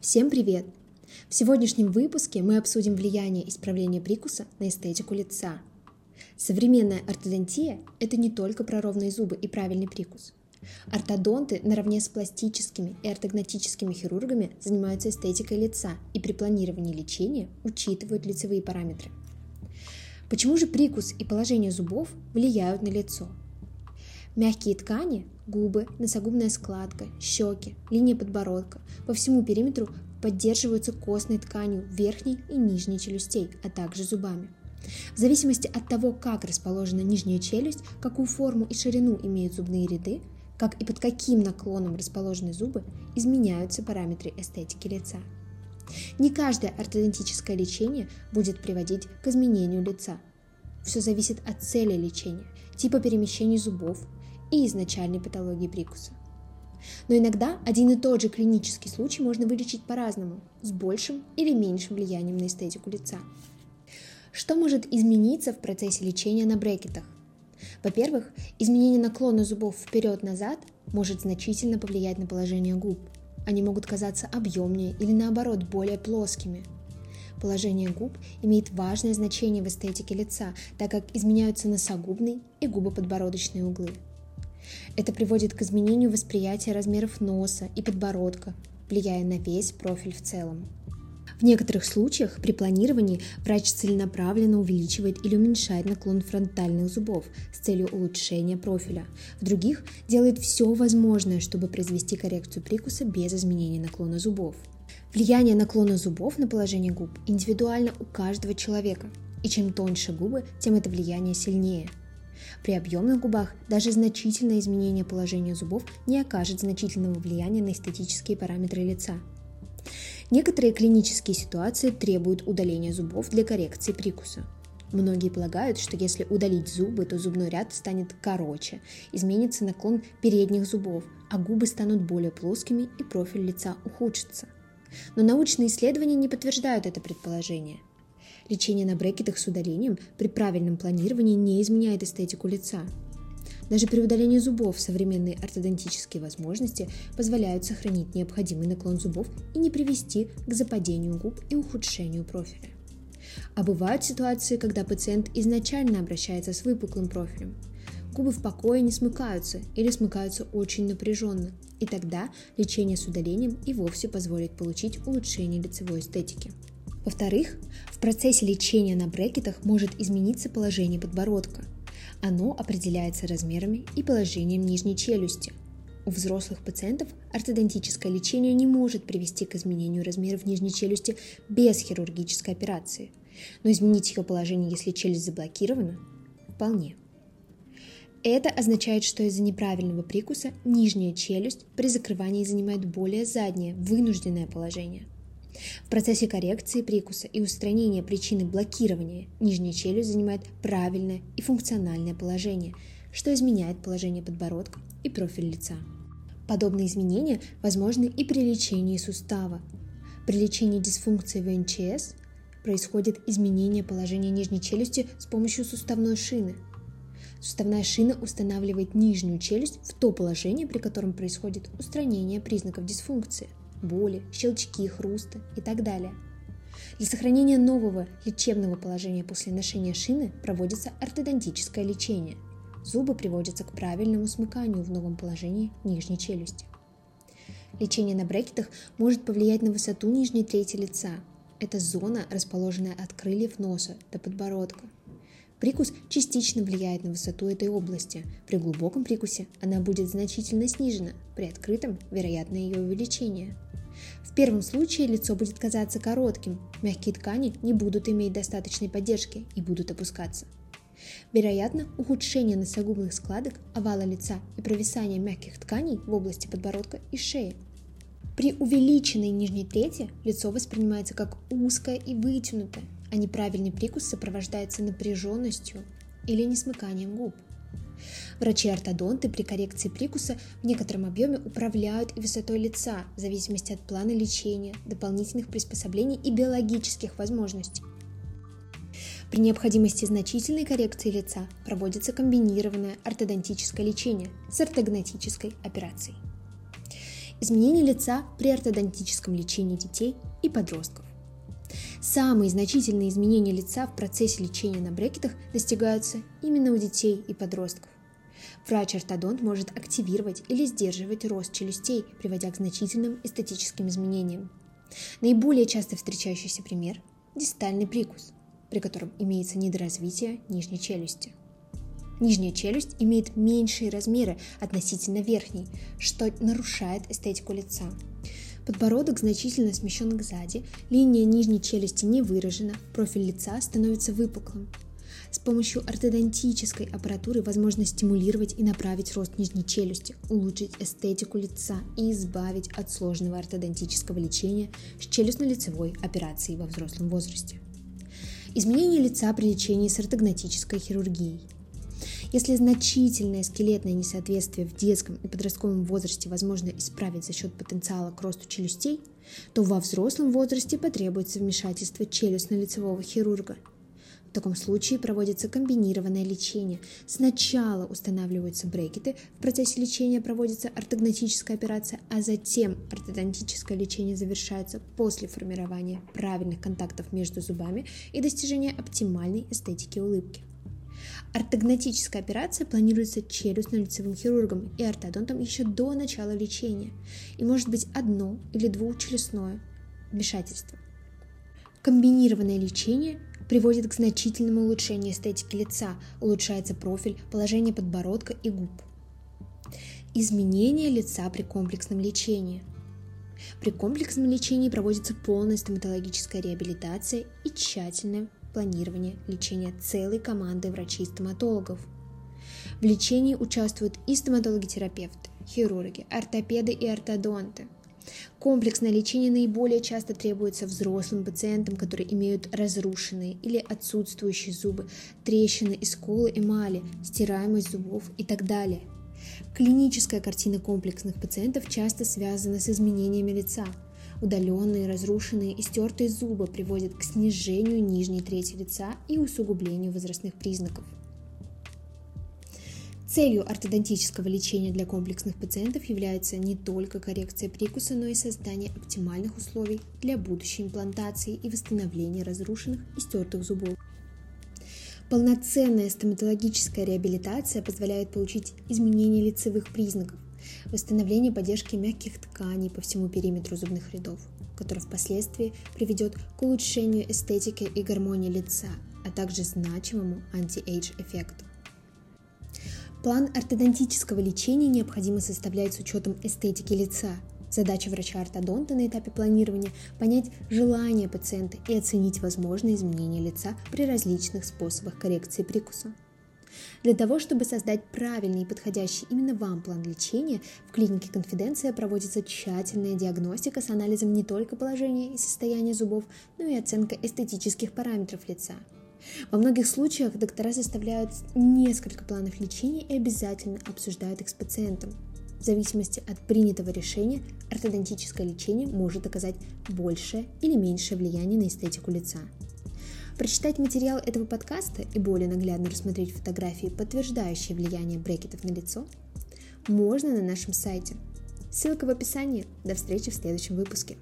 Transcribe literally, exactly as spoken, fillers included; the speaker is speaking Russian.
Всем привет! В сегодняшнем выпуске мы обсудим влияние исправления прикуса на эстетику лица. Современная ортодонтия – это не только про ровные зубы и правильный прикус. Ортодонты наравне с пластическими и ортогнатическими хирургами занимаются эстетикой лица и при планировании лечения учитывают лицевые параметры. Почему же прикус и положение зубов влияют на лицо? Мягкие ткани – губы, носогубная складка, щеки, линия подбородка – по всему периметру поддерживаются костной тканью верхней и нижней челюстей, а также зубами. В зависимости от того, как расположена нижняя челюсть, какую форму и ширину имеют зубные ряды, как и под каким наклоном расположены зубы, изменяются параметры эстетики лица. Не каждое ортодонтическое лечение будет приводить к изменению лица. Все зависит от цели лечения, типа перемещения зубов и изначальной патологии прикуса. Но иногда один и тот же клинический случай можно вылечить по-разному, с большим или меньшим влиянием на эстетику лица. Что может измениться в процессе лечения на брекетах? Во-первых, изменение наклона зубов вперед-назад может значительно повлиять на положение губ. Они могут казаться объемнее или, наоборот, более плоскими. Положение губ имеет важное значение в эстетике лица, так как изменяются носогубные и губоподбородочные углы. Это приводит к изменению восприятия размеров носа и подбородка, влияя на весь профиль в целом. В некоторых случаях при планировании врач целенаправленно увеличивает или уменьшает наклон фронтальных зубов с целью улучшения профиля. В других делает все возможное, чтобы произвести коррекцию прикуса без изменения наклона зубов. Влияние наклона зубов на положение губ индивидуально у каждого человека, и чем тоньше губы, тем это влияние сильнее. При объемных губах даже значительное изменение положения зубов не окажет значительного влияния на эстетические параметры лица. Некоторые клинические ситуации требуют удаления зубов для коррекции прикуса. Многие полагают, что если удалить зубы, то зубной ряд станет короче, изменится наклон передних зубов, а губы станут более плоскими и профиль лица ухудшится. Но научные исследования не подтверждают это предположение. Лечение на брекетах с удалением при правильном планировании не изменяет эстетику лица. Даже при удалении зубов современные ортодонтические возможности позволяют сохранить необходимый наклон зубов и не привести к западению губ и ухудшению профиля. А бывают ситуации, когда пациент изначально обращается с выпуклым профилем. Губы в покое не смыкаются или смыкаются очень напряженно, и тогда лечение с удалением и вовсе позволит получить улучшение лицевой эстетики. Во-вторых, в процессе лечения на брекетах может измениться положение подбородка. Оно определяется размерами и положением нижней челюсти. У взрослых пациентов ортодонтическое лечение не может привести к изменению размеров нижней челюсти без хирургической операции, но изменить ее положение, если челюсть заблокирована, вполне. Это означает, что из-за неправильного прикуса нижняя челюсть при закрывании занимает более заднее, вынужденное положение. В процессе коррекции прикуса и устранения причины блокирования нижняя челюсть занимает правильное и функциональное положение, что изменяет положение подбородка и профиль лица. Подобные изменения возможны и при лечении сустава. При лечении дисфункции вэ эн че эс происходит изменение положения нижней челюсти с помощью суставной шины. Суставная шина устанавливает нижнюю челюсть в то положение, при котором происходит устранение признаков дисфункции. Боли, щелчки, хрусты и так далее. Для сохранения нового лечебного положения после ношения шины проводится ортодонтическое лечение. Зубы приводятся к правильному смыканию в новом положении нижней челюсти. Лечение на брекетах может повлиять на высоту нижней трети лица. Это зона, расположенная от крыльев носа до подбородка. Прикус частично влияет на высоту этой области. При глубоком прикусе она будет значительно снижена, при открытом – вероятно ее увеличение. В первом случае лицо будет казаться коротким, мягкие ткани не будут иметь достаточной поддержки и будут опускаться. Вероятно, ухудшение носогубных складок, овала лица и провисание мягких тканей в области подбородка и шеи. При увеличенной нижней трети лицо воспринимается как узкое и вытянутое, а неправильный прикус сопровождается напряженностью или несмыканием губ. Врачи-ортодонты при коррекции прикуса в некотором объеме управляют и высотой лица в зависимости от плана лечения, дополнительных приспособлений и биологических возможностей. При необходимости значительной коррекции лица проводится комбинированное ортодонтическое лечение с ортогнатической операцией. изменение лица при ортодонтическом лечении детей и подростков. Самые значительные изменения лица в процессе лечения на брекетах достигаются именно у детей и подростков. Врач-ортодонт может активировать или сдерживать рост челюстей, приводя к значительным эстетическим изменениям. Наиболее часто встречающийся пример – дистальный прикус, при котором имеется недоразвитие нижней челюсти. Нижняя челюсть имеет меньшие размеры относительно верхней, что нарушает эстетику лица. Подбородок значительно смещен кзади, линия нижней челюсти не выражена, профиль лица становится выпуклым. С помощью ортодонтической аппаратуры возможно стимулировать и направить рост нижней челюсти, улучшить эстетику лица и избавить от сложного ортодонтического лечения с челюстно-лицевой операцией во взрослом возрасте. Изменение лица при лечении с ортогнатической хирургией. Если значительное скелетное несоответствие в детском и подростковом возрасте возможно исправить за счет потенциала к росту челюстей, то во взрослом возрасте потребуется вмешательство челюстно-лицевого хирурга. В таком случае проводится комбинированное лечение. Сначала устанавливаются брекеты, в процессе лечения проводится ортогнатическая операция, а затем ортодонтическое лечение завершается после формирования правильных контактов между зубами и достижения оптимальной эстетики улыбки. Ортогнатическая операция планируется челюстно-лицевым хирургом и ортодонтом еще до начала лечения и может быть одно- или двухчелюстное вмешательство. Комбинированное лечение приводит к значительному улучшению эстетики лица, улучшается профиль, положение подбородка и губ. Изменение лица при комплексном лечении. При комплексном лечении проводится полная стоматологическая реабилитация и тщательное планирование лечения целой команды врачей-стоматологов. В лечении участвуют и стоматологи-терапевты, хирурги, ортопеды и ортодонты. Комплексное лечение наиболее часто требуется взрослым пациентам, которые имеют разрушенные или отсутствующие зубы, трещины и сколы эмали, стираемость зубов и так далее. Клиническая картина комплексных пациентов часто связана с изменениями лица. Удаленные, разрушенные и стертые зубы приводят к снижению нижней трети лица и усугублению возрастных признаков. Целью ортодонтического лечения для комплексных пациентов является не только коррекция прикуса, но и создание оптимальных условий для будущей имплантации и восстановления разрушенных и стертых зубов. Полноценная стоматологическая реабилитация позволяет получить изменение лицевых признаков, восстановление поддержки мягких тканей по всему периметру зубных рядов, который впоследствии приведет к улучшению эстетики и гармонии лица, а также значимому анти-эйдж-эффекту. План ортодонтического лечения необходимо составлять с учетом эстетики лица. Задача врача-ортодонта на этапе планирования – понять желания пациента и оценить возможные изменения лица при различных способах коррекции прикуса. Для того, чтобы создать правильный и подходящий именно вам план лечения, в клинике «Конфиденция» проводится тщательная диагностика с анализом не только положения и состояния зубов, но и оценка эстетических параметров лица. Во многих случаях доктора составляют несколько планов лечения и обязательно обсуждают их с пациентом. В зависимости от принятого решения, ортодонтическое лечение может оказать большее или меньшее влияние на эстетику лица. Прочитать материал этого подкаста и более наглядно рассмотреть фотографии, подтверждающие влияние брекетов на лицо, можно на нашем сайте. Ссылка в описании. До встречи в следующем выпуске.